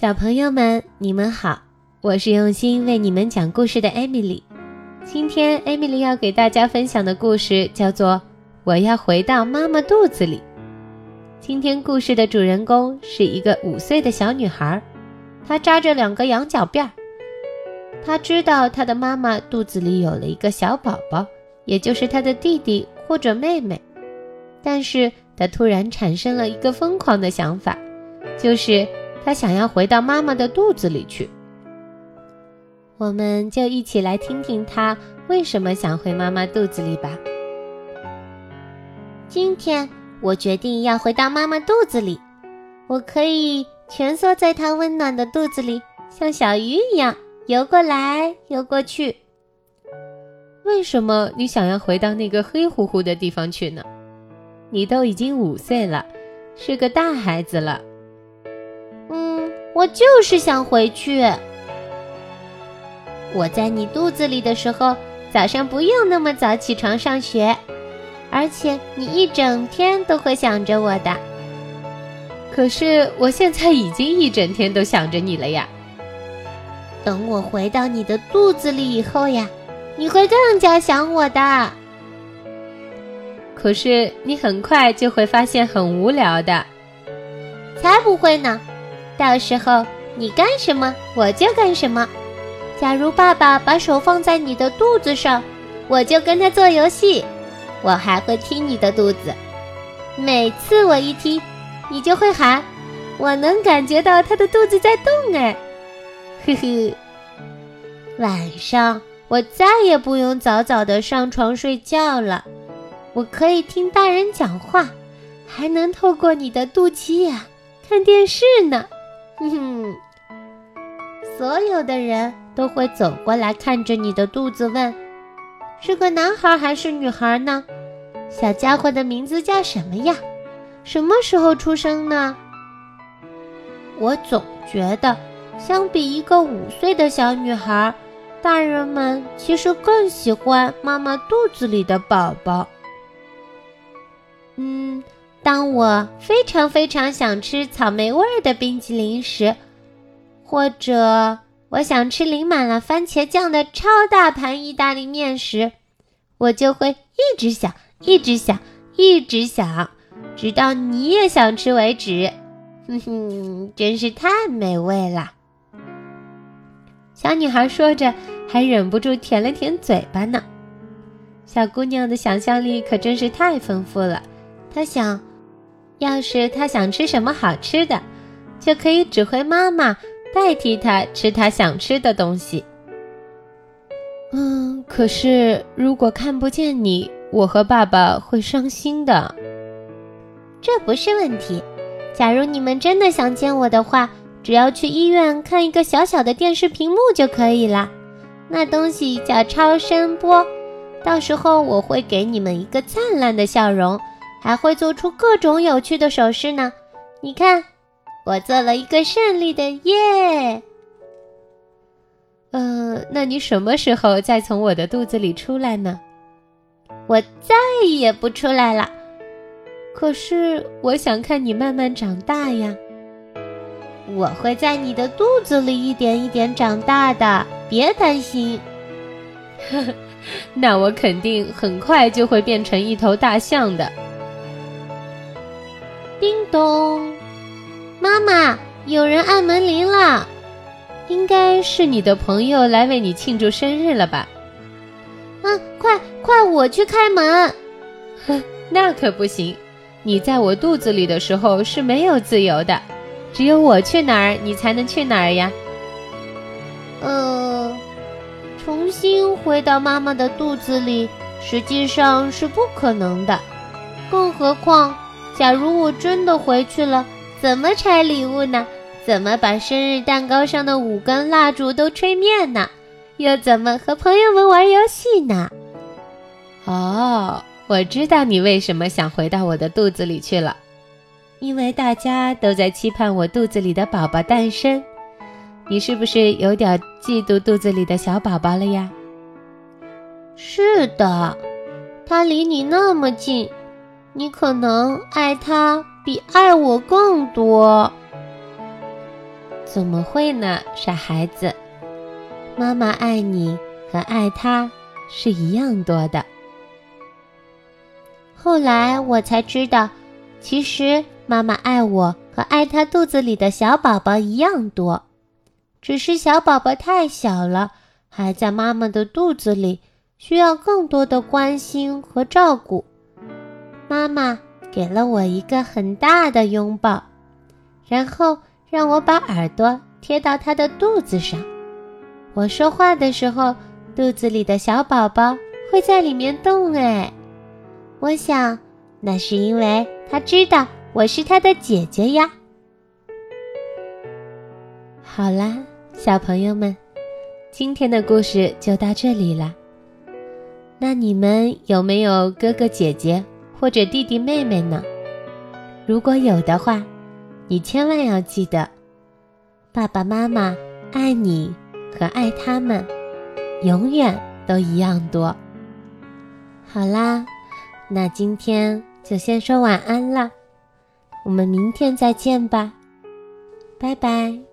小朋友们，你们好，我是用心为你们讲故事的 Emily。 今天 Emily 要给大家分享的故事叫做我要回到妈妈肚子里。今天故事的主人公是一个5岁的小女孩，她扎着2个羊角辫。她知道她的妈妈肚子里有了一个小宝宝，也就是她的弟弟或者妹妹，但是她突然产生了一个疯狂的想法，就是他想要回到妈妈的肚子里去。我们就一起来听听他为什么想回妈妈肚子里吧。今天我决定要回到妈妈肚子里，我可以蜷缩在她温暖的肚子里，像小鱼一样游过来游过去。为什么你想要回到那个黑乎乎的地方去呢？你都已经5岁了，是个大孩子了。我就是想回去。我在你肚子里的时候，早上不用那么早起床上学，而且你一整天都会想着我的。可是我现在已经一整天都想着你了呀。等我回到你的肚子里以后呀，你会更加想我的。可是你很快就会发现很无聊的。才不会呢，到时候你干什么我就干什么。假如爸爸把手放在你的肚子上，我就跟他做游戏，我还会踢你的肚子。每次我一踢，你就会喊，我能感觉到他的肚子在动哎，呵呵。晚上我再也不用早早的上床睡觉了，我可以听大人讲话，还能透过你的肚脐呀看电视呢。所有的人都会走过来看着你的肚子问，是个男孩还是女孩呢？小家伙的名字叫什么呀？什么时候出生呢？我总觉得相比一个5岁的小女孩，大人们其实更喜欢妈妈肚子里的宝宝。当我非常非常想吃草莓味儿的冰淇淋时，或者我想吃淋满了番茄酱的超大盘意大利面时，我就会一直想一直想一直想，直到你也想吃为止。真是太美味了。小女孩说着还忍不住舔了舔嘴巴呢。小姑娘的想象力可真是太丰富了，她想，要是她想吃什么好吃的，就可以指挥妈妈代替她吃她想吃的东西。可是如果看不见你，我和爸爸会伤心的。这不是问题，假如你们真的想见我的话，只要去医院看一个小小的电视屏幕就可以了，那东西叫超声波。到时候我会给你们一个灿烂的笑容，还会做出各种有趣的手势呢。你看，我做了一个胜利的耶。那你什么时候再从我的肚子里出来呢？我再也不出来了。可是我想看你慢慢长大呀。我会在你的肚子里一点一点长大的，别担心。那我肯定很快就会变成一头大象的。叮咚，妈妈，有人按门铃了，应该是你的朋友来为你庆祝生日了吧？快快，我去开门。那可不行，你在我肚子里的时候是没有自由的，只有我去哪儿，你才能去哪儿呀。重新回到妈妈的肚子里，实际上是不可能的。更何况，假如我真的回去了，怎么拆礼物呢？怎么把生日蛋糕上的5根蜡烛都吹灭呢？又怎么和朋友们玩游戏呢？我知道你为什么想回到我的肚子里去了，因为大家都在期盼我肚子里的宝宝诞生。你是不是有点嫉妒肚子里的小宝宝了呀？是的，他离你那么近，你可能爱他比爱我更多。怎么会呢，傻孩子，妈妈爱你和爱她是一样多的。后来我才知道，其实妈妈爱我和爱她肚子里的小宝宝一样多，只是小宝宝太小了，还在妈妈的肚子里，需要更多的关心和照顾。妈妈给了我一个很大的拥抱，然后让我把耳朵贴到她的肚子上。我说话的时候，肚子里的小宝宝会在里面动哎。我想，那是因为她知道我是她的姐姐呀。好啦，小朋友们，今天的故事就到这里啦。那你们有没有哥哥姐姐或者弟弟妹妹呢？如果有的话，你千万要记得，爸爸妈妈爱你和爱他们永远都一样多。好啦，那今天就先说晚安啦，我们明天再见吧，拜拜。